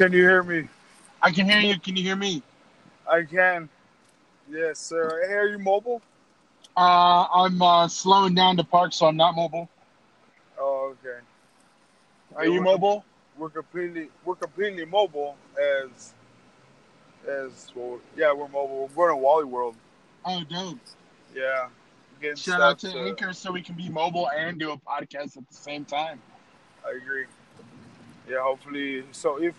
Can you hear me? I can hear you. Can you hear me? I can. Yes, sir. Hey, are you mobile? I'm slowing down to park, so I'm not mobile. Oh, okay. Are you mobile? We're completely mobile we're mobile. We're going to Wally World. Oh, dope. Yeah. Shout out to Anchor so we can be mobile and do a podcast at the same time. I agree. Yeah, hopefully. So if,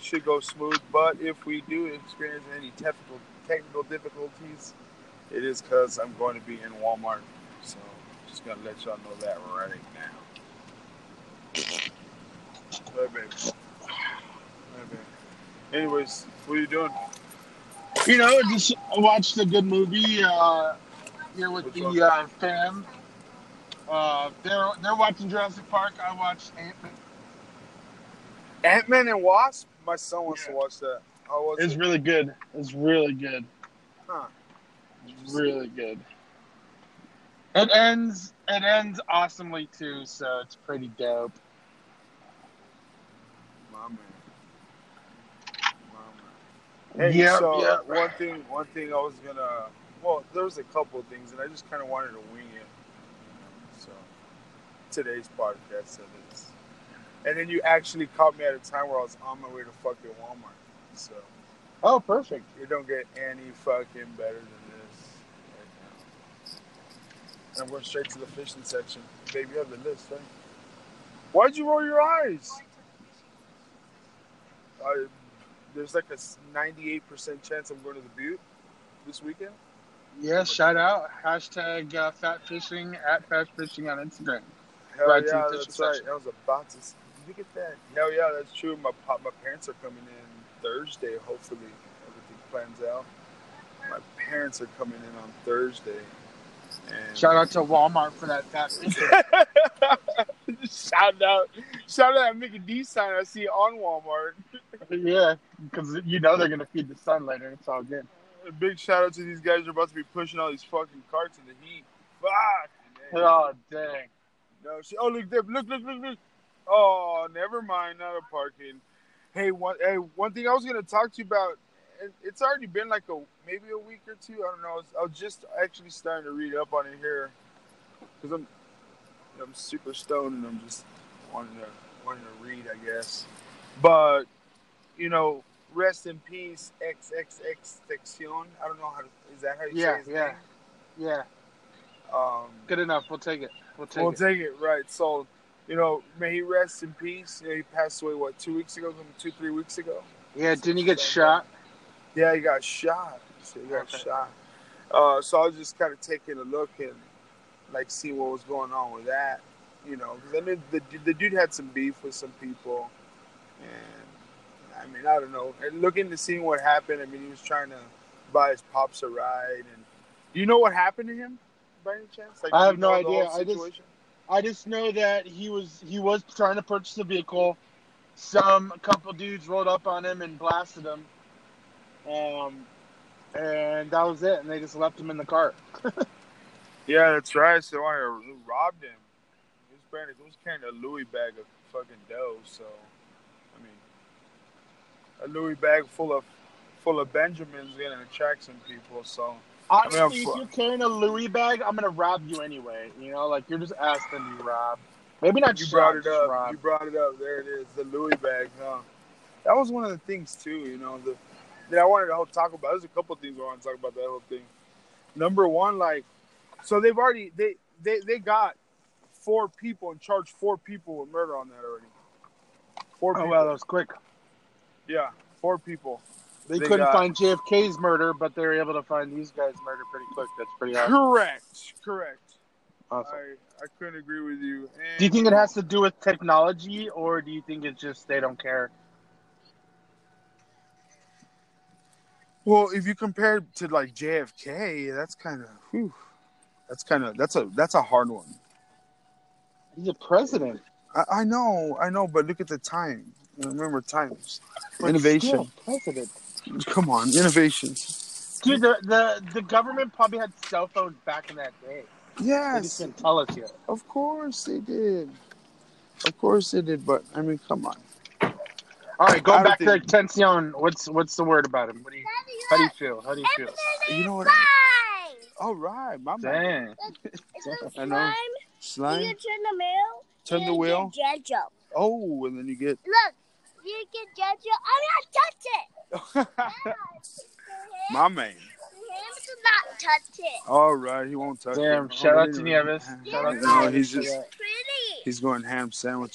should go smooth, but if we do experience any technical difficulties, it is because I'm going to be in Walmart. So just going to let y'all know that right now. Hey, baby. Anyways, what are you doing? Just watched a good movie here with the fam. They're watching Jurassic Park. I watched Ant-Man. Ant-Man and Wasp? My son wants to watch that. It's really good. It's really good. Huh. It's really good. It ends awesomely, too, so it's pretty dope. My man. Hey, so one thing I was going to... Well, there was a couple of things, and I just kind of wanted to wing it. So today's podcast of this. And then you actually caught me at a time where I was on my way to fucking Walmart. So, oh, perfect. You don't get any fucking better than this right now. And I'm going straight to the fishing section. Babe, you have the list, right? Why'd you roll your eyes? There's like a 98% chance I'm going to the Butte this weekend. Yeah, shout out. # Fat Fishing at Fat Fishing on Instagram. Hell right, yeah, that's right. I was about to. Did you get that? Hell yeah, that's true. My parents are coming in Thursday. Hopefully, everything plans out. My parents are coming in on Thursday. And... Shout out to Walmart for that Fat Fishing. Shout out that Mickey D sign I see on Walmart. Yeah, because they're gonna feed the sun later. It's all good. A big shout out to these guys who are about to be pushing all these fucking carts in the heat. Fuck. Man. Oh dang. No, look. Oh, never mind, not a parking. Hey, one thing I was gonna talk to you about. It's already been like maybe a week or two. I don't know. I was just actually starting to read up on it here because I'm super stoned and I'm just wanting to read, I guess. But rest in peace, XXX Section. I don't know how to, is that how you say his name? Yeah. Good enough. We'll take it. We'll take it. Right. So, may he rest in peace. He passed away, 3 weeks ago? Yeah. Didn't he get shot? Yeah, he got shot. He got shot. So I was just kind of taking a look and like see what was going on with that. Because I knew the dude had some beef with some people, and I mean I don't know. And looking to see what happened. I mean he was trying to buy his pops a ride, and do you know what happened to him by any chance? Like, I have no idea. I just know that he was trying to purchase a vehicle. A couple dudes rolled up on him and blasted him. And that was it. And they just left him in the cart. Yeah, that's right. So I robbed him. He was carrying a Louis bag of fucking dough. So, I mean, a Louis bag full of Benjamins going to attract some people. So, honestly, if you're carrying a Louis bag, I'm going to rob you anyway. You're just asking to be robbed. Maybe not. You brought it up. There it is. The Louis bag, huh? That was one of the things too. I wanted to talk about. There's a couple of things I want to talk about that whole thing. Number one, so they've already they got 4 people and charged 4 people with murder on that already. 4 people. Oh, wow, that was quick. Yeah, 4 people. They couldn't find JFK's murder, but they were able to find these guys' murder pretty quick. That's pretty awesome. Correct. Awesome. I couldn't agree with you. And do you think it has to do with technology, or do you think it's just they don't care? Well, if you compare it to JFK, that's a hard one. He's a president. I know, but look at the time. Remember times, innovation. Still president. Come on, innovation. Dude, the government probably had cell phones back in that day. Yes, they just didn't tell us yet. Of course they did. But I mean, come on. All right, go back to Extension. What's the word about him? How do you feel? You know what? All right, my man. It's slime. Slime. You can turn the wheel. Turn the wheel. Oh, and then you get. Look, you can judge. I'm not touch it. My man. Not touch it. All right, he won't touch it. Damn, shout out to Nieves. No, he's just pretty. He's going ham sandwich.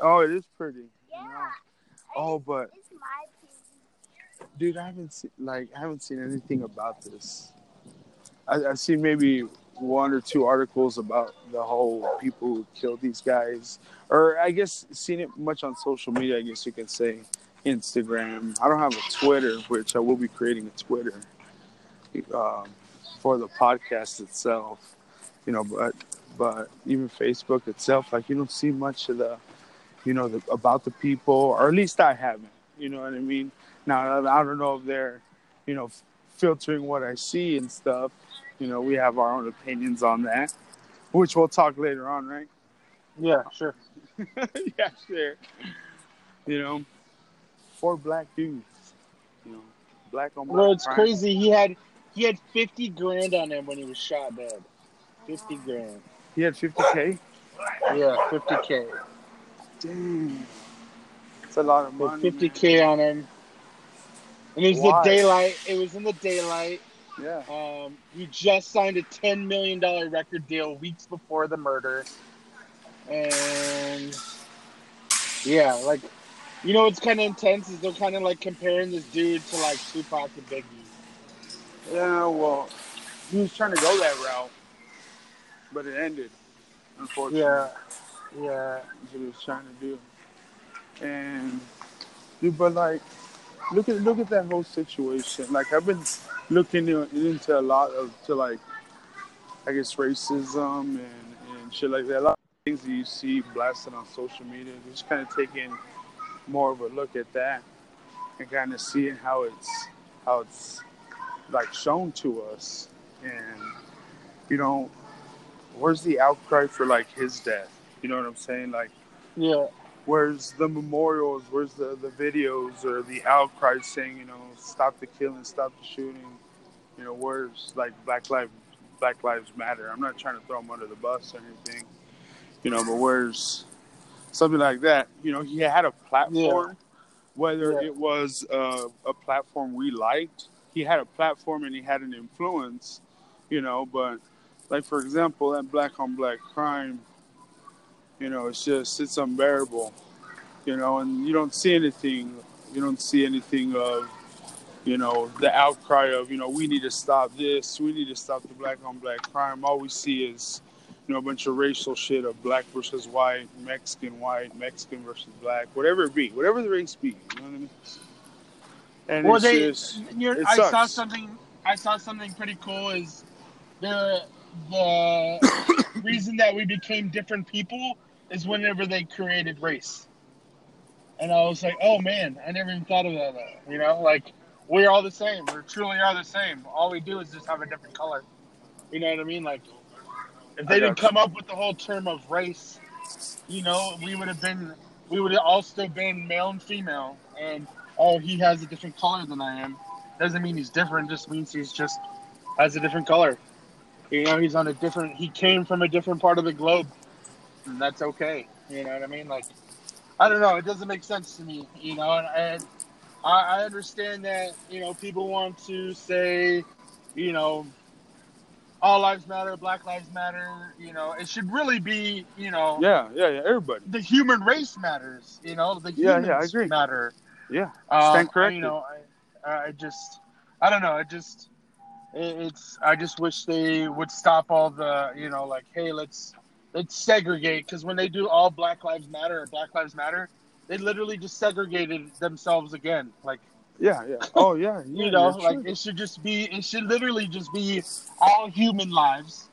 Oh, it is pretty. Yeah. Wow. Oh, but it's my opinion. Dude, I haven't seen anything about this. I've seen maybe one or two articles about the whole people who killed these guys, or I guess seen it much on social media. I guess you can say Instagram. I don't have a Twitter, which I will be creating a Twitter. For the podcast itself, you know, but even Facebook itself, like, you don't see much of the, you know, about the people, or at least I haven't, you know what I mean? Now, I don't know if they're, you know, filtering what I see and stuff. You know, we have our own opinions on that, which we'll talk later on, right? Yeah, sure. Yeah, sure. You know, four black dudes, you know, black on black. Well, it's crazy. He had $50,000 on him when he was shot, man. $50,000. He had $50K? Yeah, $50K. Damn. That's a lot of money. $50K on him. And it was the daylight. It was in the daylight. Yeah. He just signed a $10 million record deal weeks before the murder. And, yeah, like, you know what's kind of intense is they're kind of, like, comparing this dude to, like, Tupac and Biggie. Yeah, well, he was trying to go that route, but it ended, unfortunately. Yeah, that's what he was trying to do. And, dude, but, like, look at that whole situation. Like, I've been looking into a lot of, like, I guess racism and shit like that. A lot of things that you see blasted on social media, just kind of taking more of a look at that and kind of seeing how it's like shown to us. And, you know, where's the outcry for, like, his death? You know what I'm saying? Like, yeah, where's the memorials? Where's the videos or the outcry saying, you know, stop the killing, stop the shooting? You know, where's, like, Black Lives Matter? I'm not trying to throw them under the bus or anything, you know, but where's something like that? You know, he had a platform, whether it was a platform we liked. He had a platform and he had an influence, you know, but, like, for example, that black on black crime, you know, it's unbearable, you know, and you don't see anything of, you know, the outcry of, you know, we need to stop this, we need to stop the black on black crime. All we see is, you know, a bunch of racial shit of black versus white, Mexican versus black, whatever it be, whatever the race be, you know what I mean? And well, I saw something pretty cool is the reason that we became different people is whenever they created race. And I was like, oh, man, I never even thought of that. You know, like, we're all the same. We truly are the same. All we do is just have a different color. You know what I mean? Like, if they didn't come up with the whole term of race, you know, we would have all still been male and female. And, oh, he has a different color than I am. Doesn't mean he's different. Just means he's just has a different color. You know, he's on a different. He came from a different part of the globe, and that's okay. You know what I mean? Like, I don't know. It doesn't make sense to me. You know, and I understand that. You know, people want to say, you know, all lives matter, Black lives matter. You know, it should really be, you know, yeah, everybody. The human race matters. You know, the humans I agree. Matter. Yeah, stand corrected. You know, I just wish they would stop all the, you know, like, hey, let's segregate, because when they do all Black Lives Matter, they literally just segregated themselves again. Like, you know, like, true. it should literally just be all human lives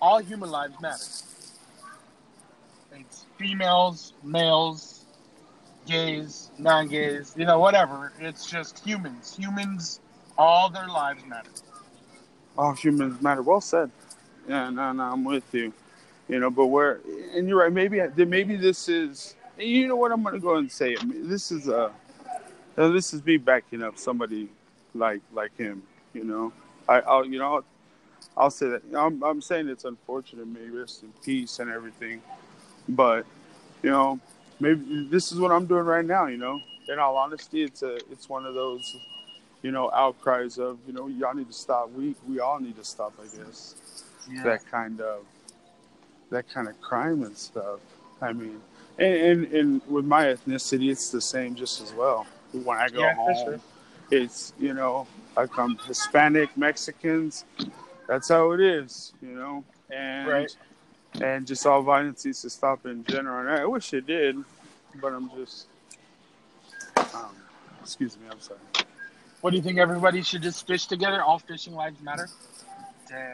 matter. It's females, males, gays, non-gays, you know, whatever. It's just humans. Humans, all their lives matter. All humans matter. Well said. Yeah, no, I'm with you. You know, but you're right. Maybe this is you know what? I'm gonna go and say it. This is me backing up somebody like him. You know, I'll say that. I'm saying it's unfortunate. May rest in peace and everything. But you know, maybe this is what I'm doing right now. You know, in all honesty, it's one of those, you know, outcries of, you know, y'all need to stop. We all need to stop, I guess. Yeah. That kind of crime and stuff. I mean, and with my ethnicity, it's the same just as well. When I go home, sure. It's, you know, I come Hispanic, Mexicans. That's how it is, you know. And right. And just all violence needs to stop in general. And I wish it did, but I'm just... excuse me, I'm sorry. What do you think? Everybody should just fish together? All fishing lives matter? Damn.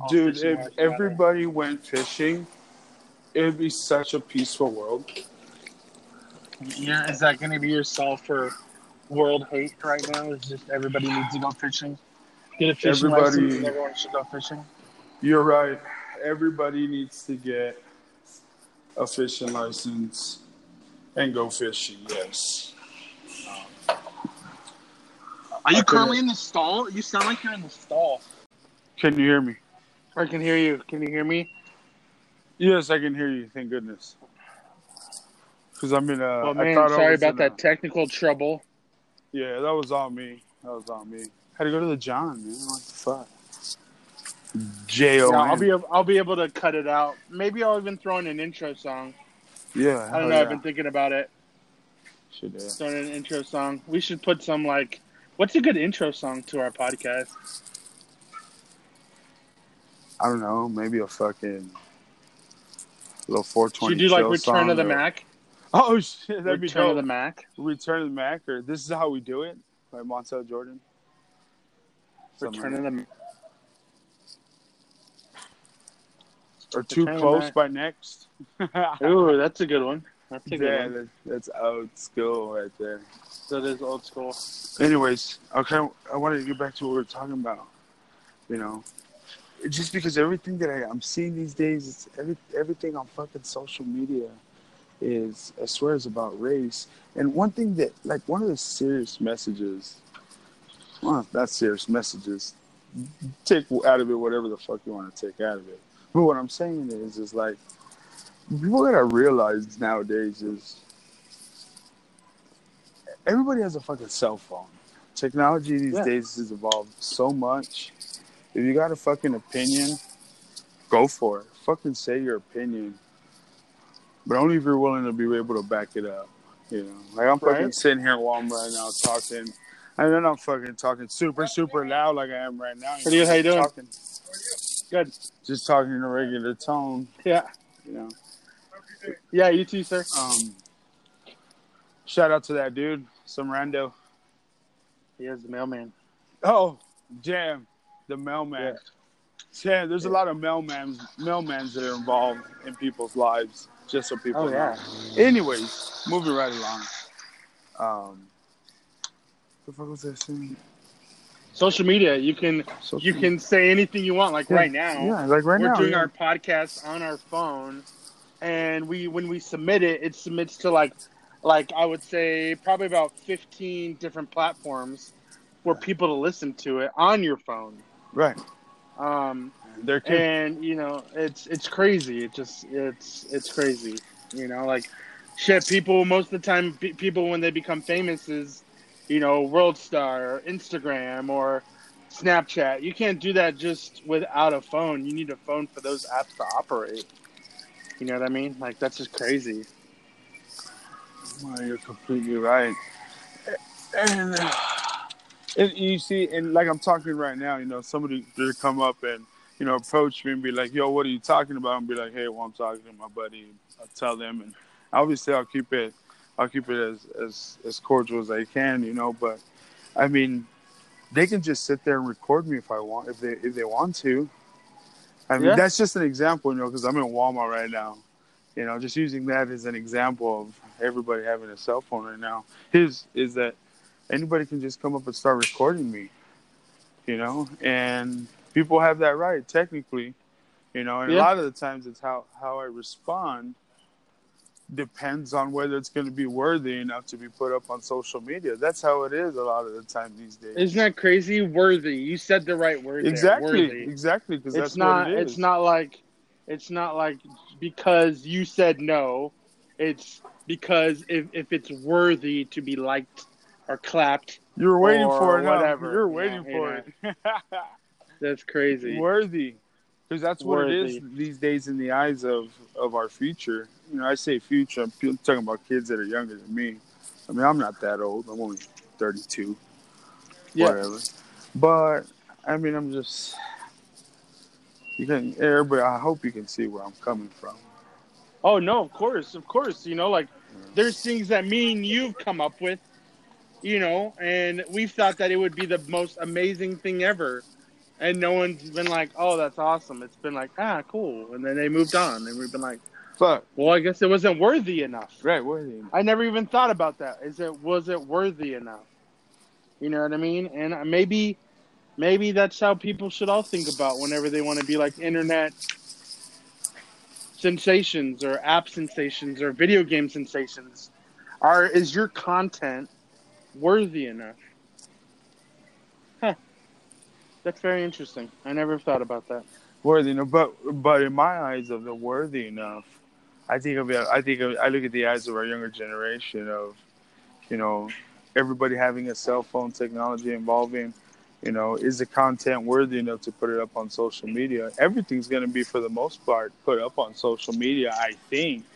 All dude, if everybody went fishing, it would be such a peaceful world. Yeah, is that going to be your solve for world hate right now? Is just everybody needs to go fishing? Get a fishing license and everyone should go fishing? You're right. Everybody needs to get a fishing license and go fishing, yes. Are you currently in the stall? You sound like you're in the stall. Can you hear me? I can hear you. Can you hear me? Yes, I can hear you. Thank goodness. Because I'm in a... Oh, man, sorry about that technical trouble. Yeah, that was on me. Had to go to the John, man. What the fuck? J-O-N. Yeah, I'll be able to cut it out. Maybe I'll even throw in an intro song. Yeah. I don't know. Yeah. I've been thinking about it. Should do. Throw in an intro song. We should put some, like... What's a good intro song to our podcast? I don't know. Maybe a fucking little 420. Should you do like Return of the Mac? Oh shit! That'd be dope. Return of the Mac. Return of the Mac, or This Is How We Do It by Montel Jordan. Return of the Mac. Or Too Close by Next. Ooh, that's a good one. That's a good one. That's old school right there. That is old school. Anyways, okay. I wanted to get back to what we were talking about. You know. Just because everything that I'm seeing these days, it's everything on fucking social media is, I swear, is about race. And one thing that, like, one of the serious messages, well, not serious messages, take out of it whatever the fuck you want to take out of it. But what I'm saying is like, people gotta realize nowadays is everybody has a fucking cell phone. Technology these days has evolved so much. If you got a fucking opinion, go for it. Fucking say your opinion. But only if you're willing to be able to back it up. You know, like I'm fucking sitting here at Walmart right now talking. And then I'm fucking talking super loud like I am right now. How you doing? Talking. Good. Just talking in a regular tone. Yeah. You know. Yeah, you too, sir. Shout out to that dude. Some rando. He is the mailman. Oh, damn. The mailman. Yeah, there's a lot of mailmans that are involved in people's lives, just so people know. Anyways, moving right along. What the fuck was I saying? Social media. You can say anything you want, like right now. Yeah, like right now. We're doing our podcast on our phone, and when we submit it, it submits to like I would say probably about 15 different platforms for people to listen to it on your phone. Right. And you know, it's crazy. It just it's crazy. You know, like shit. People most of the time, people when they become famous is, you know, World Star, or Instagram, or Snapchat. You can't do that just without a phone. You need a phone for those apps to operate. You know what I mean? Like that's just crazy. Well, you're completely right. And you see, and like I'm talking right now, you know, somebody to come up and, you know, approach me and be like, yo, what are you talking about? And be like, hey, well, I'm talking to my buddy. I'll tell them. And obviously I'll keep it as cordial as I can, you know, but I mean, they can just sit there and record me if I want, if they want to. I mean, that's just an example, you know, because I'm in Walmart right now, you know, just using that as an example of everybody having a cell phone right now is that anybody can just come up and start recording me, you know, and people have that right, technically, you know, and a lot of the times it's how I respond depends on whether it's going to be worthy enough to be put up on social media. That's how it is a lot of the time these days. Isn't that crazy? Worthy. You said the right word. Exactly. There, exactly. Because that's not, what it is. It's not like because you said no. It's because if it's worthy to be liked or clapped, you're waiting for it. Whatever. You're waiting for it. That's crazy. Worthy. Because that's what it is these days in the eyes of our future. You know, I say future. I'm talking about kids that are younger than me. I mean, I'm not that old. I'm only 32. Yeah. Whatever. But, I mean, I'm just... Everybody, I hope you can see where I'm coming from. Oh, no, of course. Of course. You know, like, there's things that me and you've come up with, you know, and we've thought that it would be the most amazing thing ever. And no one's been like, oh, that's awesome. It's been like, ah, cool. And then they moved on. And we've been like, fuck. Well, I guess it wasn't worthy enough. Right, worthy enough. I never even thought about that. Was it worthy enough? You know what I mean? And maybe that's how people should all think about whenever they want to be like internet sensations or app sensations or video game sensations. Is your content worthy enough? Huh. That's very interesting. I never thought about that. Worthy enough, but in my eyes of the worthy enough, I look at the eyes of our younger generation of, you know, everybody having a cell phone technology involving, you know, is the content worthy enough to put it up on social media? Everything's going to be, for the most part, put up on social media, I think.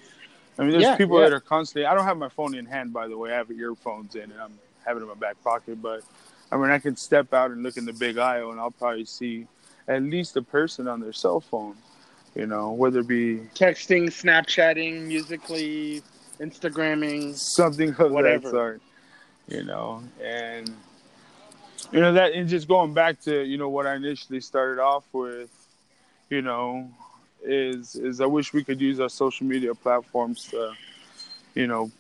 I mean, there's people that are constantly... I don't have my phone in hand, by the way. I have earphones in, and I'm having it in my back pocket, but... I mean, I can step out and look in the big aisle, and I'll probably see at least a person on their cell phone, you know, whether it be... Texting, Snapchatting, Musical.ly, Instagramming, something of whatever. That sort, you know. And, you know, that, and just going back to, you know, what I initially started off with, you know, is I wish we could use our social media platforms to, you know,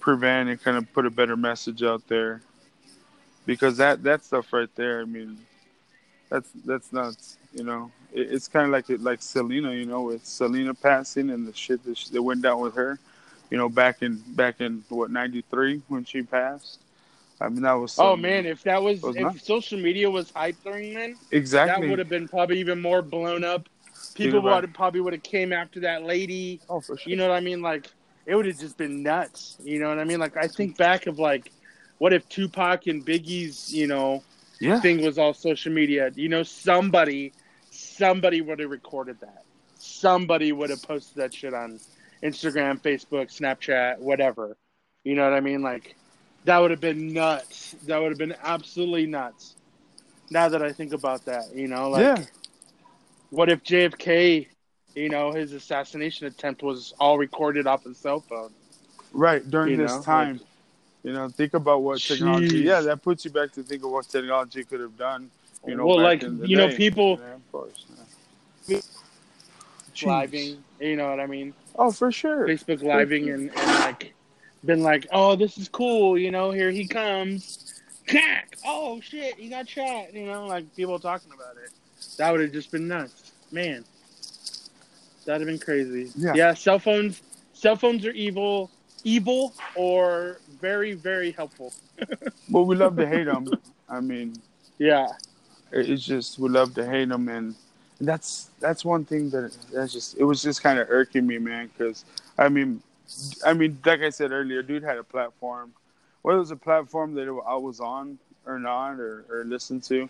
prevent and kind of put a better message out there. Because that stuff right there, I mean, that's nuts, you know. It's kind of like Selena, you know, with Selena passing and the shit that went down with her, you know, back in what, 93 when she passed. I mean, that was some, oh man, if nuts. Social media was hyped during then, exactly, that would have been probably even more blown up. People would have came after that lady. Oh, for sure. You know what I mean? Like, it would have just been nuts. You know what I mean? Like, I think back of like. What if Tupac and Biggie's, you know, thing was all social media? You know, somebody would have recorded that. Somebody would have posted that shit on Instagram, Facebook, Snapchat, whatever. You know what I mean? Like, that would have been nuts. That would have been absolutely nuts. Now that I think about that, you know, like, what if JFK, you know, his assassination attempt was all recorded off his cell phone? Right, during this time. Like, you know, think about what technology... Jeez. Yeah, that puts you back to think of what technology could have done, you know, well, back like, in the you day. Know, people... Yeah, of course. Yeah. Living, you know what I mean? Oh, for sure. Facebook living and, like, been like, oh, this is cool, you know, here he comes. Crack! Oh, shit, he got shot, you know, like, people talking about it. That would have just been nuts. Man. That would have been crazy. Yeah, cell phones are evil... Evil or very, very helpful. Well, we love to hate them. I mean, yeah, it's just we love to hate them, and that's one thing that was just kind of irking me, man. Because I mean, like I said earlier, dude had a platform. Whether it was a platform that I was on or not, or listened to,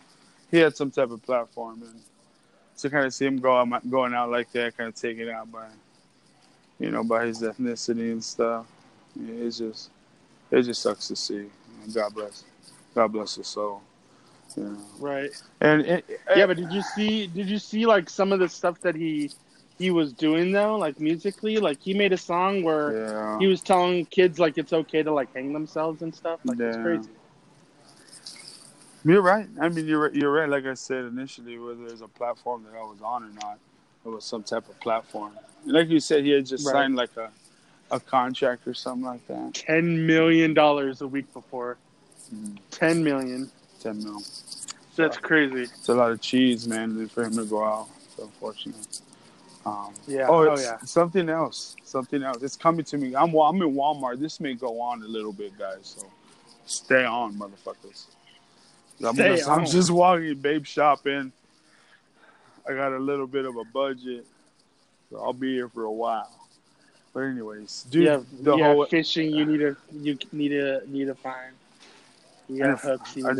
he had some type of platform, and to kind of see him going out like that, kind of taken out by, you know, by his ethnicity and stuff. It just sucks to see. God bless his soul. You know. Right. And but did you see like some of the stuff that he was doing though, like musically? Like he made a song where he was telling kids like it's okay to like hang themselves and stuff. Like it's crazy. You're right. I mean, you're right. Like I said initially, whether there's a platform that I was on or not, it was some type of platform. Like you said, he had just signed like a contract or something like that. $10 million a week before. Mm-hmm. 10 million. 10 mil. That's crazy. It's a lot of cheese, man, for him to go out. It's unfortunate. Something else. It's coming to me. I'm in Walmart. This may go on a little bit, guys. So stay on, motherfuckers. I'm just walking, babe, shopping. I got a little bit of a budget, so I'll be here for a while. But anyways, dude, whole fishing. You need to find. You got hooks. I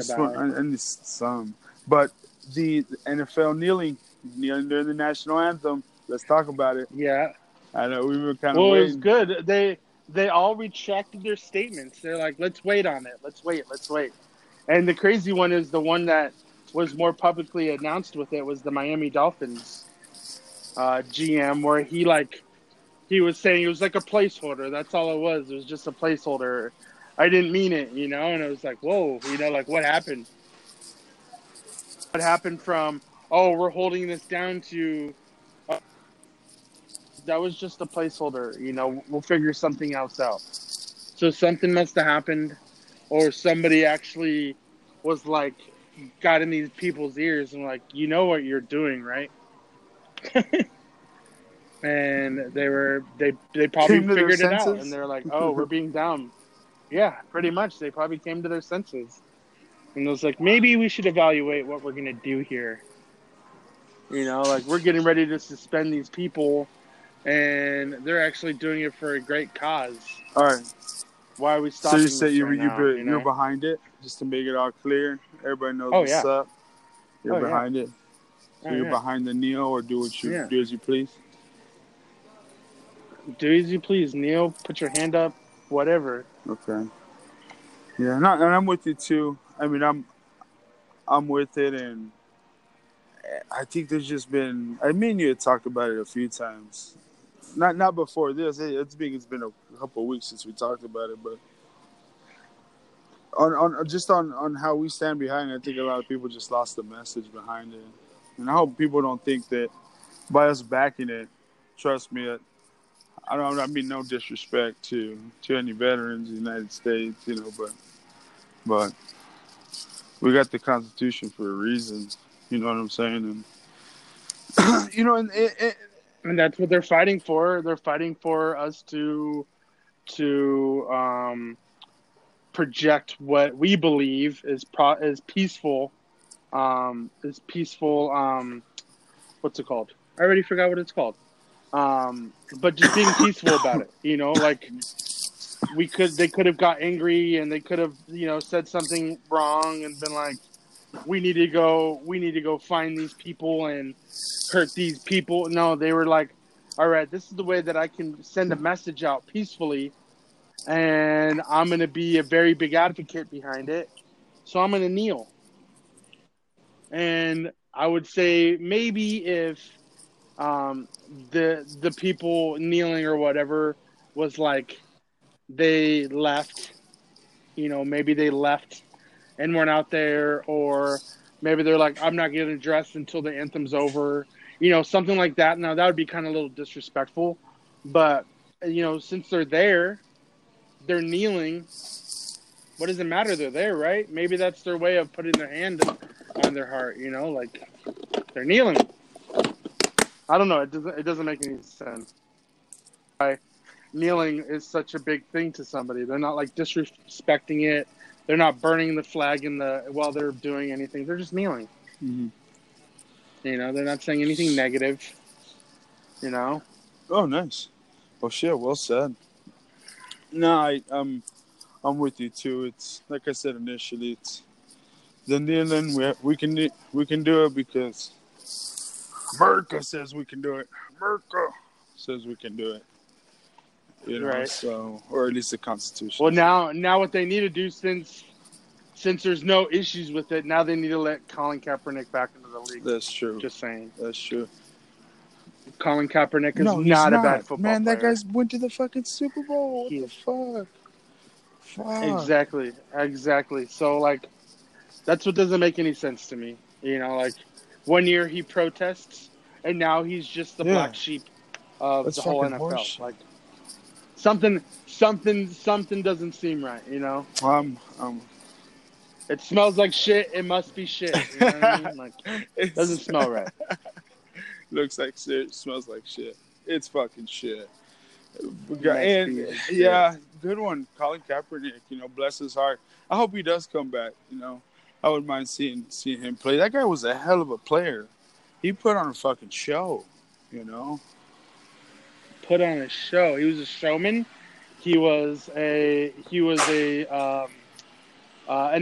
need some. But the NFL kneeling during the national anthem. Let's talk about it. Yeah, I know we were kind of. Well, it was good. They all retracted their statements. They're like, let's wait on it. Let's wait. And the crazy one is the one that was more publicly announced with it was the Miami Dolphins GM, where he was saying it was like a placeholder. That's all it was. It was just a placeholder. I didn't mean it, you know. And it was like, whoa, you know, like what happened? What happened from? Oh, we're holding this down to. That was just a placeholder, you know. We'll figure something else out. So something must have happened, or somebody actually was like, got in these people's ears and like, you know what you're doing, right? And they probably figured it out, and they're like, oh, we're being dumb. Yeah, pretty much. They probably came to their senses, and it was like, maybe we should evaluate what we're gonna do here. You know, like we're getting ready to suspend these people. And they're actually doing it for a great cause. All right. Why are we stopping? So you say you're behind it, just to make it all clear. Everybody knows what's up. You're behind it. So you're behind the kneel, or do what you do as you please. Do as you please. Kneel. Put your hand up. Whatever. Okay. Yeah, and I'm with you too. I mean, I'm with it, and I think there's just been. I mean, you had talked about it a few times. Not before this. It's been a couple of weeks since we talked about it, but on how we stand behind it, I think a lot of people just lost the message behind it, and I hope people don't think that by us backing it. Trust me, I mean no disrespect to any veterans in the United States, you know, but we got the Constitution for a reason. You know what I'm saying? And you know, and that's what they're fighting for. They're fighting for us to project what we believe is peaceful, what's it called? I already forgot what it's called. But just being peaceful about it, you know, like they could have got angry, and they could have, you know, said something wrong and been like, we need to go find these people and hurt these people. No, they were like, all right, this is the way that I can send a message out peacefully, and I'm going to be a very big advocate behind it. So I'm going to kneel. And I would say maybe if the people kneeling or whatever was like, they left, you know, maybe they left and weren't out there, or maybe they're like, I'm not getting dressed until the anthem's over, you know, something like that. Now, that would be kind of a little disrespectful, but, you know, since they're there, they're kneeling, what does it matter? They're there, right? Maybe that's their way of putting their hand on their heart, you know, like, they're kneeling. I don't know. It doesn't make any sense. Kneeling is such a big thing to somebody. They're not, like, disrespecting it. They're not burning the flag while they're doing anything. They're just kneeling. Mm-hmm. You know, they're not saying anything negative. You know. Oh, nice. Oh, shit. Well said. No, I'm with you too. It's like I said initially. It's the kneeling. We can do it because America says we can do it. America says we can do it. You know, right. So, or at least the Constitution. Well, now what they need to do, since there's no issues with it, now they need to let Colin Kaepernick back into the league. That's true. Just saying. That's true. Colin Kaepernick is not a bad football player. Man, that guy's went to the fucking Super Bowl. What the fuck? Fuck. Exactly. So, like, that's what doesn't make any sense to me. You know, like, one year he protests, and now he's just the black sheep of the whole NFL. Horse. Like. Something doesn't seem right, you know? It smells like shit. It must be shit. You know what I mean? Like, it doesn't smell right. looks like shit, smells like shit. It's fucking shit. And yeah, good one, Colin Kaepernick. You know, bless his heart. I hope he does come back. You know, I wouldn't mind seeing him play. That guy was a hell of a player. He put on a fucking show. You know, put on a show. He was a showman. He was an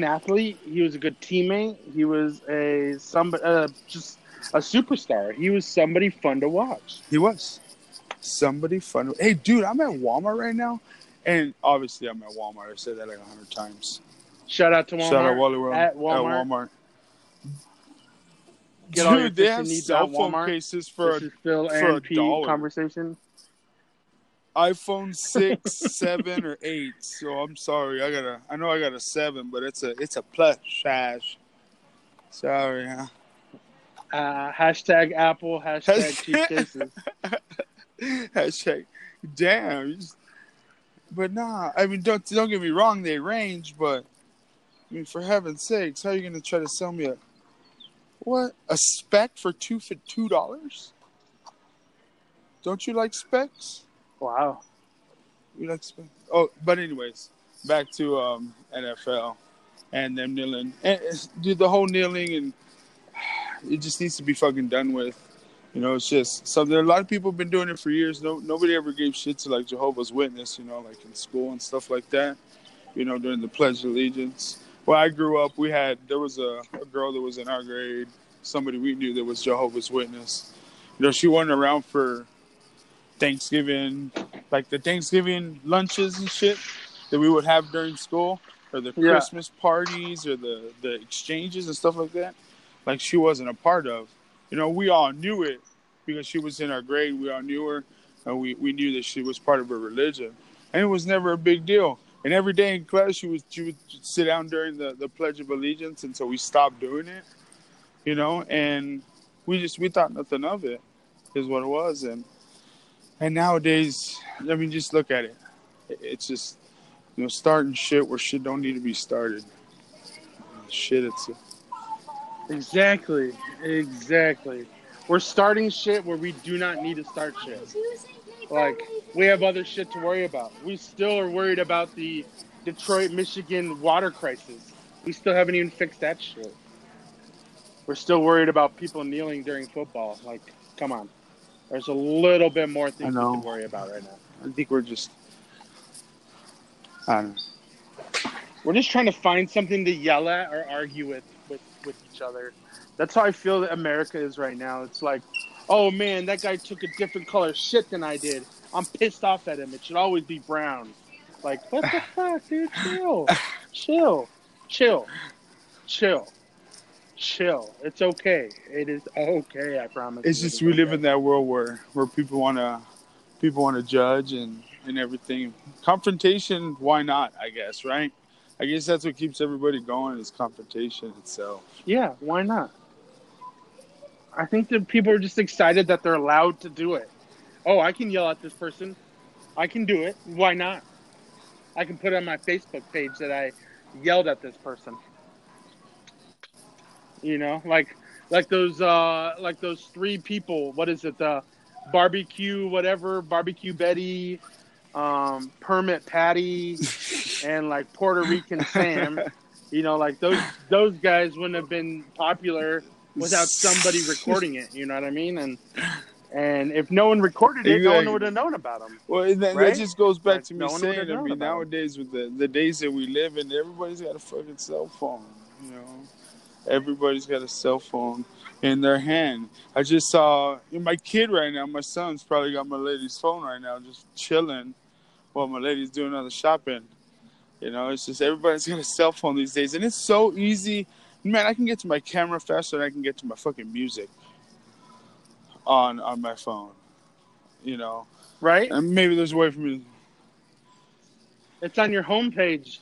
athlete. He was a good teammate. He was just a superstar. He was somebody fun to watch. He was. Somebody fun. Hey, dude, I'm at Walmart right now, and obviously I'm at Walmart. I said that like 100 times. Shout out to Walmart. Shout out Wally World at Walmart. Get dude, they have cell phone cases for $1. Conversation. iPhone 6, 7, or 8. So I'm sorry. I know I got a 7, but it's a plus size. Sorry, huh? Hashtag Apple. Hashtag cheap cases. Hashtag, damn. But nah, I mean, don't get me wrong. They range, but I mean, for heaven's sakes, how are you gonna try to sell me a spec for $2? Don't you like specs? Wow, you like specs? Oh, but anyways, back to NFL and them kneeling. And dude, the whole kneeling, and it just needs to be fucking done with. You know, it's just something. A lot of people have been doing it for years. Nobody ever gave shit to, like, Jehovah's Witness, you know, like in school and stuff like that, you know, during the Pledge of Allegiance. When I grew up, there was a girl that was in our grade, somebody we knew that was Jehovah's Witness. You know, she wasn't around for Thanksgiving, like the Thanksgiving lunches and shit that we would have during school, or the Christmas parties, or the exchanges and stuff like that. Like, she wasn't a part of. You know, we all knew it because she was in our grade. We all knew her, and we knew that she was part of her religion. And it was never a big deal. And every day in class, she would sit down during the Pledge of Allegiance, and so we stopped doing it, you know. And we thought nothing of it, is what it was. And nowadays, I mean, just look at it. It's just, you know, starting shit where shit don't need to be started. Shit, it's... Exactly. We're starting shit where we do not need to start shit. Like, we have other shit to worry about. We still are worried about the Detroit, Michigan water crisis. We still haven't even fixed that shit. We're still worried about people kneeling during football. Like, come on. There's a little bit more things we can worry about right now. I think we're just... I don't know. We're just trying to find something to yell at or argue with each other. That's how I feel that America is right now. It's like, oh man, that guy took a different color shit than I did. I'm pissed off at him. It should always be brown. Like, what the fuck, dude? Chill. It's okay. It is okay, I promise. It's just we live in that world where people wanna judge and everything. Confrontation, why not, I guess, right? I guess that's what keeps everybody going, is confrontation itself. Yeah, why not? I think that people are just excited that they're allowed to do it. Oh, I can yell at this person. I can do it. Why not? I can put on my Facebook page that I yelled at this person. You know, like those 3 people. What is it? The barbecue Betty, Permit Patty. And like Puerto Rican Sam, you know, like those guys wouldn't have been popular without somebody recording it. You know what I mean? And if no one recorded it, no one would have known about them. Well, and that, right? That just goes back to me saying, I mean, nowadays with the days that we live in, everybody's got a fucking cell phone. You know, everybody's got a cell phone in their hand. I just saw my kid right now. My son's probably got my lady's phone right now, just chilling while my lady's doing all the shopping. You know, it's just everybody's got a cell phone these days. And it's so easy. Man, I can get to my camera faster than I can get to my fucking music on my phone. You know? Right? And maybe there's a way for me to... It's on your homepage.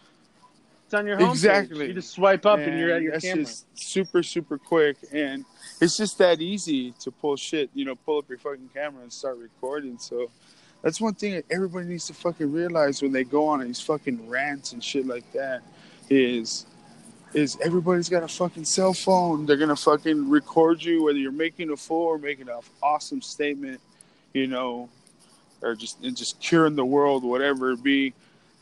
Exactly. You just swipe up and you're at your camera. It's just super, super quick. And it's just that easy to pull shit. You know, pull up your fucking camera and start recording. So... That's one thing that everybody needs to fucking realize when they go on these fucking rants and shit like that, is is everybody's got a fucking cell phone. They're gonna fucking record you, whether you're making a fool or making an awesome statement, you know, or just curing the world, whatever it be.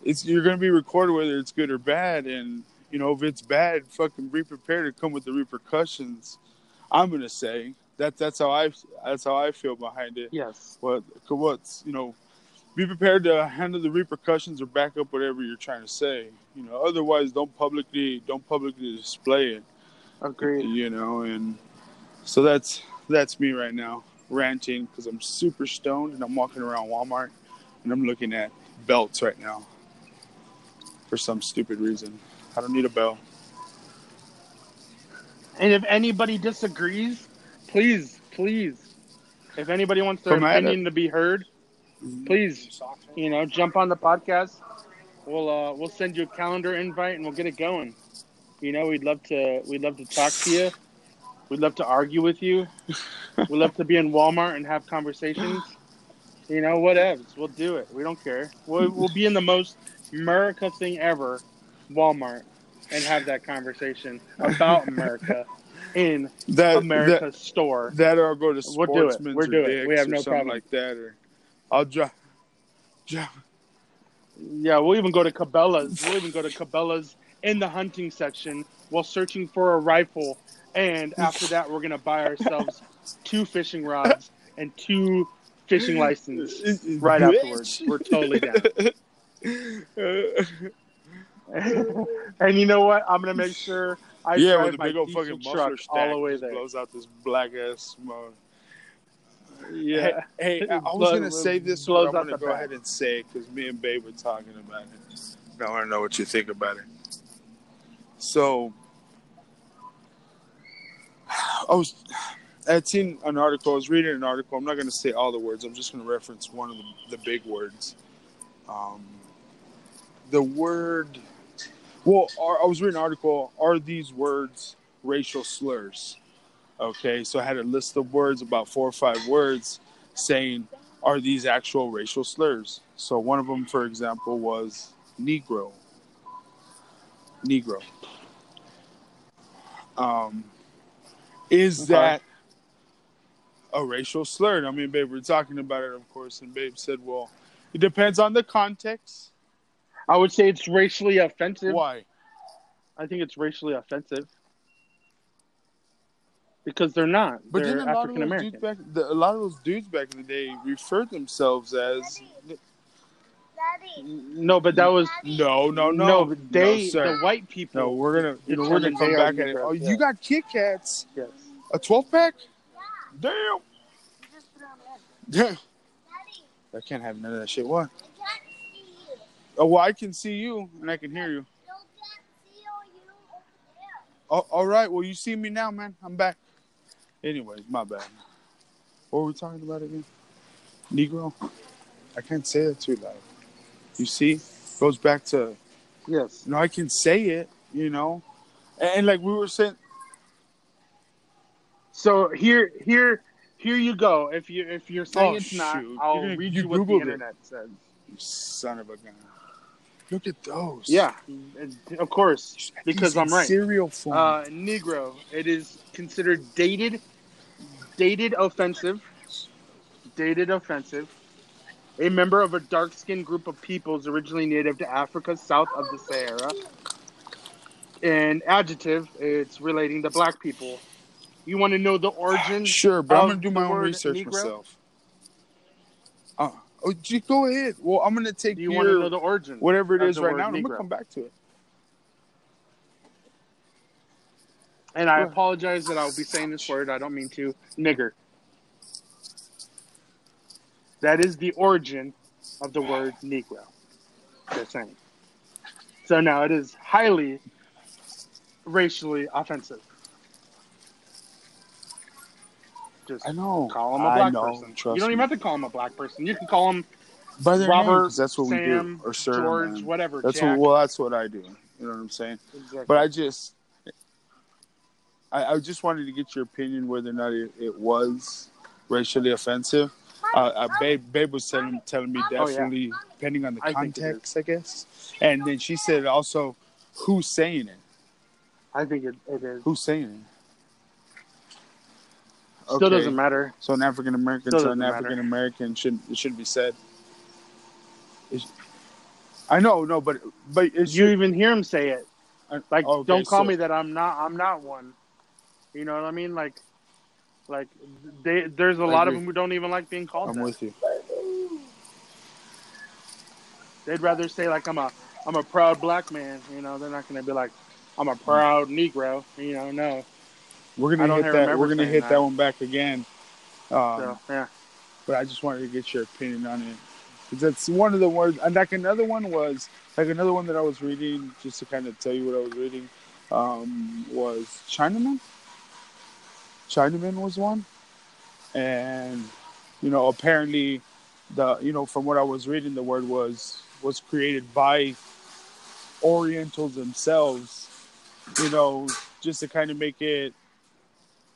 It's, you're gonna be recorded whether it's good or bad, and you know, if it's bad, fucking be prepared to come with the repercussions. I'm gonna say that's how I feel behind it. Yes. What's, you know, be prepared to handle the repercussions or back up whatever you're trying to say. You know, otherwise, don't publicly display it. Agreed. You know, and so that's me right now ranting because I'm super stoned and I'm walking around Walmart and I'm looking at belts right now for some stupid reason. I don't need a bell. And if anybody disagrees, please, if anybody wants their opinion to be heard, please, you know, jump on the podcast. We'll send you a calendar invite and we'll get it going. You know, we'd love to talk to you. We'd love to argue with you. We'd love to be in Walmart and have conversations. You know, whatever. We'll do it. We don't care. We'll be in the most America thing ever, Walmart, and have that conversation about America in America's store. That or go to Sportsman's or Dick's. We have no problem like that. Or I'll drop. Yeah, we'll even go to Cabela's. We'll even go to Cabela's in the hunting section while searching for a rifle. And after that, we're going to buy ourselves 2 fishing rods and 2 fishing licenses right afterwards. We're totally down. And you know what? I'm going to make sure I drive my diesel fucking truck all the way there. Blows out this black-ass smoke. Yeah. Hey, I was going to say this, but I'm going to go ahead and say it because me and Babe were talking about it. I want to know what you think about it. So, I was reading an article. I'm not going to say all the words. I'm just going to reference one of the big words. I was reading an article. Are these words racial slurs? Okay, so I had a list of words, about 4 or 5 words, saying, are these actual racial slurs? So one of them, for example, was Negro. Is that a racial slur? I mean, Babe, we're talking about it, of course, and Babe said, well, it depends on the context. I would say it's racially offensive. Why? I think it's racially offensive. Because they're not. But they're African American. A lot of those dudes back in the day referred themselves as. Daddy. No, but that was no. But the white people. No, we're gonna come back at it. Oh, yeah. You got Kit Kats. Yes. A 12-pack. Yeah. Damn. Daddy. I can't have none of that shit. What? I can't see you. Oh well, I can see you and I can hear you. No, can't see you over there. Oh, all right. Well, you see me now, man. I'm back. Anyway, my bad. What were we talking about again? Negro. I can't say that too loud. You see, goes back to, yes. No, I can say it, you know, and like we were saying. So here you go. If you're saying it's not, shoot. I'll read you what Googled the internet says. You son of a gun! Look at those. Yeah, of course, because I'm right. Cereal form. Negro. It is considered dated offensive. A member of a dark-skinned group of peoples originally native to Africa, south of the Sahara. An adjective, it's relating to black people. You want to know the origin? Sure, but I'm going to do my own research myself. Oh, go ahead. Well, I'm going to take you want to know the origin? Whatever it is right now, and I'm going to come back to it. And I apologize that I'll be saying this word. I don't mean to. Nigger. That is the origin of the word Negro. They're saying. So now it is highly racially offensive. Just call him a black person. You don't even have to call him a black person. You can call him by their Robert, names. That's what Sam, we do. Or Sir, George, man. Whatever. That's Jack. That's what I do. You know what I'm saying? Exactly. But I just wanted to get your opinion whether or not it was racially offensive. Babe was telling me definitely depending on the context, I guess. And then she said also, who's saying it? I think it is. Who's saying it? Still doesn't matter. So an African American to an African American shouldn't be said. I know, no, but you even hear him say it. Like, okay, don't call me that. I'm not one. You know what I mean? Like there's a lot of them who don't even like being called. I'm with you. They'd rather say like I'm a proud black man. You know, they're not gonna be like I'm a proud Negro. You know, no. We're gonna hit that one back again. Yeah. But I just wanted to get your opinion on it. That's one of the words, and another one that I was reading, just to kind of tell you what I was reading, was Chinaman. Chinaman was one, and apparently, from what I was reading, the word was created by Orientals themselves, just to kind of make it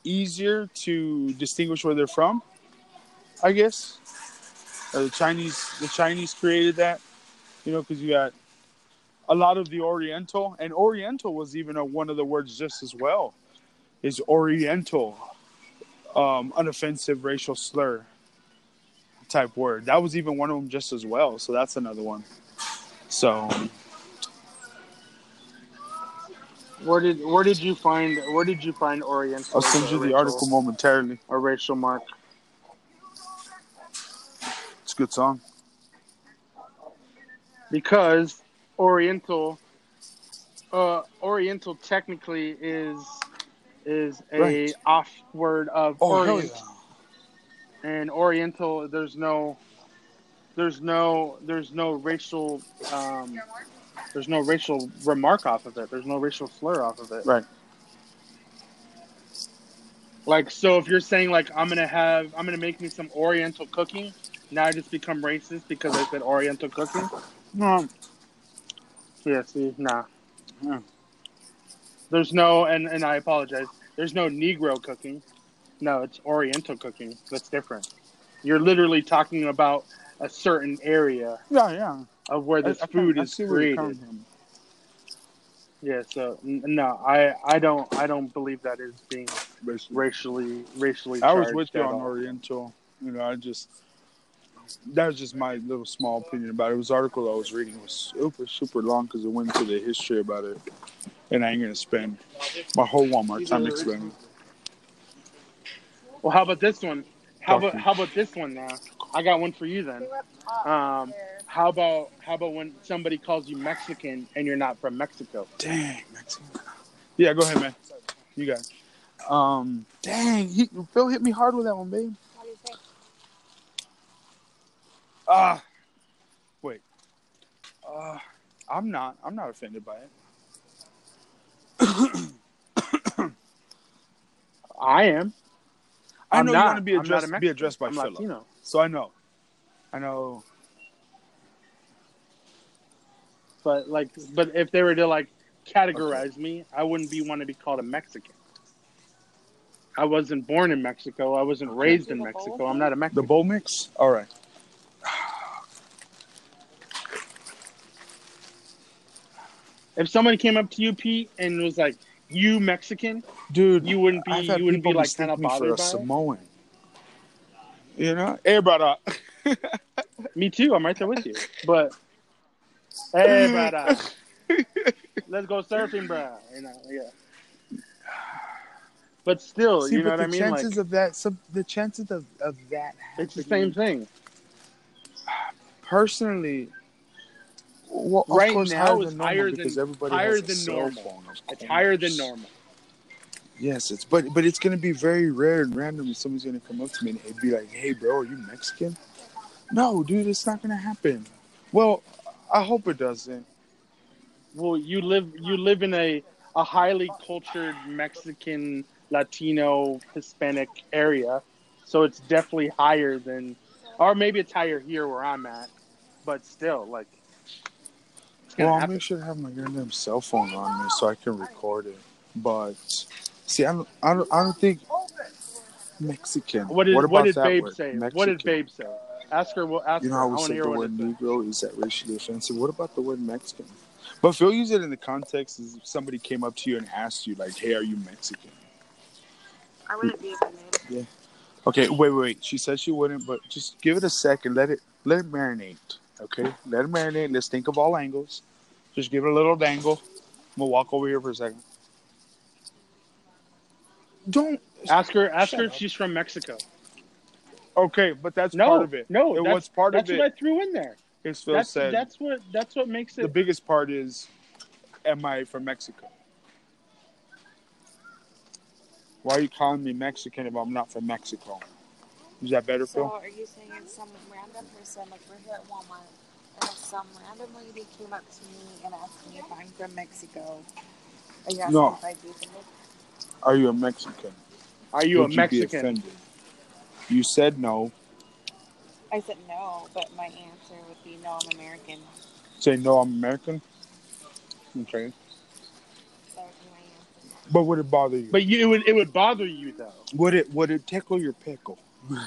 easier to distinguish where they're from, I guess. The Chinese created that, because you got a lot of the Oriental, and Oriental was even one of the words just as well. Is Oriental, an offensive racial slur type word? That was even one of them just as well. So that's another one. So where did you find Oriental? I'll send you the article momentarily. A racial mark. Good song, because Oriental technically is a right. Off word of Orient, yeah. And Oriental there's no racial remark off of it. There's no racial slur off of it. Right. Like, so if you're saying like I'm gonna make me some Oriental cooking. Now I just become racist because I said Oriental cooking? No. Yeah, see? Nah. Yeah. There's no, and I apologize, there's no Negro cooking. No, it's Oriental cooking. That's different. You're literally talking about a certain area. Yeah. Of where this food is created. Yeah, so, no, I don't believe that is being racially charged. I was with you on Oriental. That was just my little small opinion about it. It was an article I was reading. It was super, super long because it went into the history about it. And I ain't going to spend my whole Walmart time explaining it. Well, how about this one? How about this one now? I got one for you then. How about when somebody calls you Mexican and you're not from Mexico? Dang, Mexican. Yeah, go ahead, man. You got it. Dang, Phil hit me hard with that one, babe. Wait. I'm not offended by it. I am. I know you want to be addressed by Philip. So I know. But if they were to categorize me, I wouldn't want to be called a Mexican. I wasn't born in Mexico. I wasn't raised in Mexico. I'm not a Mexican. The bowl mix? All right. If somebody came up to you, Pete, and was like, "You Mexican, dude," you wouldn't be like kind of bothered by Samoan. It. You know, hey, brother. Me too. I'm right there with you. But hey, brother, let's go surfing, bro. Yeah. But still, see, what I mean? The chances of that. It's the same thing. Personally. Well, right now, it's higher than normal. It's higher than normal. Yes, but it's going to be very rare and random if someone's going to come up to me and it'd be like, "Hey, bro, are you Mexican?" No, dude, it's not going to happen. Well, I hope it doesn't. Well, you live in a highly cultured Mexican, Latino, Hispanic area, so it's definitely higher than, or maybe it's higher here where I'm at, but still, like. Well, I'll make sure to have my goddamn cell phone on me so I can record it. But see, I don't think Mexican. What did Babe say? Mexican. What did Babe say? Ask her. I always say the word Negro is that racially offensive. What about the word Mexican? But if you'll use it in the context is if somebody came up to you and asked you, like, hey, are you Mexican? I wouldn't be able to. Yeah. Okay, wait. She said she wouldn't, but just give it a second. Let it marinate, okay? Let it marinate. Let's think of all angles. Just give it a little dangle. I'm going to walk over here for a second. Don't. Ask her if she's from Mexico. Okay, but that's part of it. No, it was part of it. That's what I threw in there. It's Phil said. That's what makes it. The biggest part is, am I from Mexico? Why are you calling me Mexican if I'm not from Mexico? Is that better, Phil? So are you saying some random person, like we're here at Walmart, and if some random lady came up to me and asked me if I'm from Mexico, are you asking if I do something? Are you a Mexican? Are you a Mexican? Would you be offended? You said no. I said no, but my answer would be no, I'm American. Say no, I'm American? Okay. That would be my answer. But would it bother you? But it would bother you, though. Would it tickle your pickle? A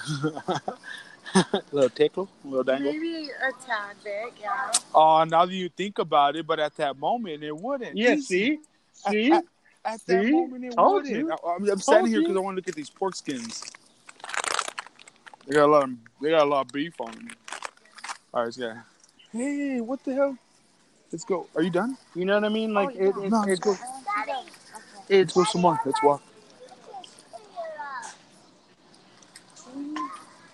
little tickle? A little dangle? Maybe a tad bit, yeah. Oh, now that you think about it, but at that moment, it wouldn't. Yeah, see? At that moment, it wouldn't. I'm standing here because I want to look at these pork skins. They got a lot of beef on them. All right, hey, what the hell? Let's go. Are you done? You know what I mean? Like, let's go. Daddy. Let's go some more. Let's walk.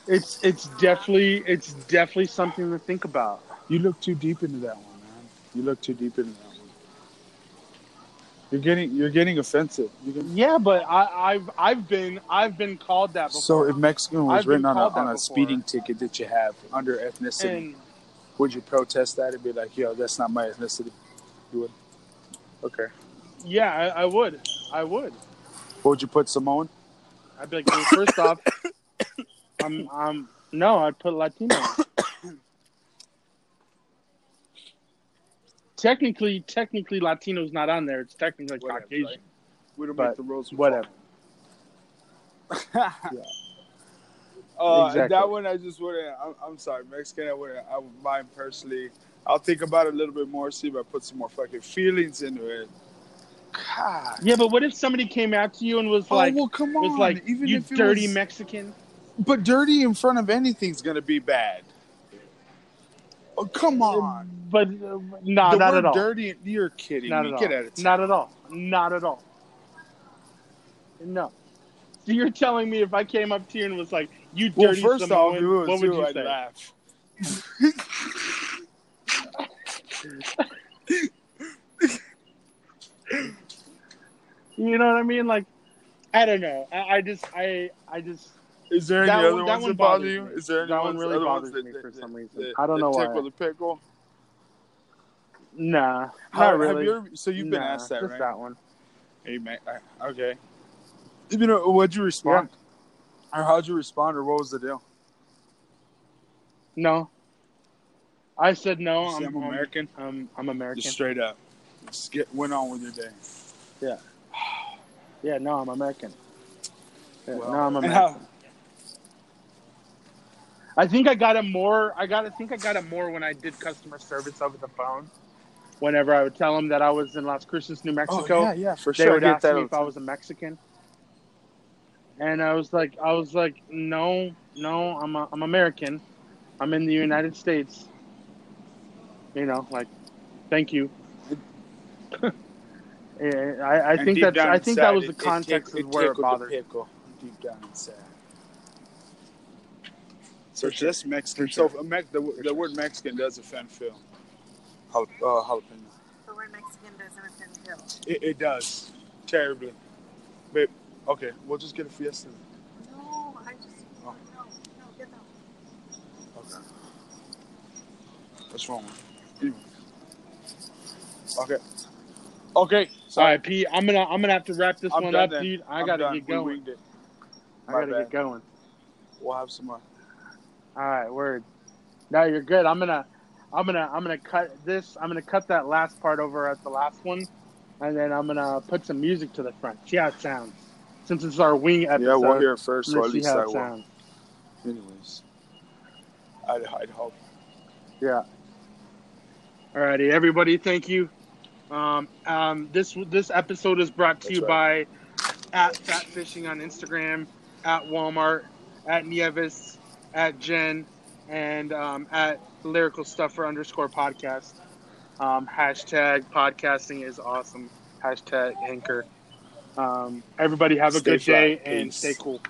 It's definitely something to think about. You look too deep into that one, man. You're getting offensive. Yeah, but I've been called that before. So if Mexican was written on a speeding ticket that you have under ethnicity, would you protest that and be like, yo, that's not my ethnicity? You would? Okay. Yeah, I would. What would you put, Samoan? I'd be like, well, first off, I'd put Latino. Technically, Latino's not on there. It's technically Caucasian. Right? We don't make the rules. Whatever. Yeah. Exactly. That one, I just wouldn't. I'm sorry, Mexican. I wouldn't. I would mind personally. I'll think about it a little bit more. See if I put some more fucking feelings into it. God. Yeah, but what if somebody came after you and was like, "Well, come on, even you if dirty Mexican." But dirty in front of anything's gonna be bad. Oh, come on. But no, not at all. Dirty, you're kidding me. Get at it. Not at all. No. So you're telling me if I came up to you and was like, you dirty Samoan, what would you say? Laugh. You know what I mean? Like, I don't know. I just... Is there any other ones that bother you? Is there any one really bothers me for some reason? I don't know why. Tickle the pickle? Nah, not really. You've been asked that, right? Just that one. Hey, man. Okay. You know, what'd you respond? Yeah. Or how'd you respond? Or what was the deal? No. I said no. I'm American. I'm American. Just straight up. Just went on with your day. Yeah. Yeah. No, I'm American. Yeah, well, no, I'm American. I think I got it more when I did customer service over the phone. Whenever I would tell them that I was in Las Cruces, New Mexico, they would ask me if I was a Mexican, and I was like, no, I'm American. I'm in the United States. You know, like, thank you. I think that was the context of where it bothered me. Deep down inside. So just Mexican. So the word Mexican does offend Phil. Jalapeno. The word Mexican doesn't offend Phil. It does. Terribly. Babe, okay, we'll just get a fiesta. No, No, get that one. Okay. What's wrong with you? Okay. Sorry. All right, Pete, I'm gonna have to wrap this one up, then. Dude. I gotta get going. We'll have some more. All right, word. No, you're good. I'm gonna cut this. I'm gonna cut that last part over at the last one, and then I'm gonna put some music to the front. See how it sounds. Since it's our wing episode. Yeah, we'll hear it first, so at least I will. Anyways, I'd hope. Yeah. All righty, everybody. Thank you. This episode is brought to That's you right. by at Fat Fishing on Instagram, at Walmart, at Nieves, at Jen, and at LyricalStuffer_podcast. Hashtag podcasting is awesome. Hashtag Anchor. Everybody have a good day. Peace. And stay cool.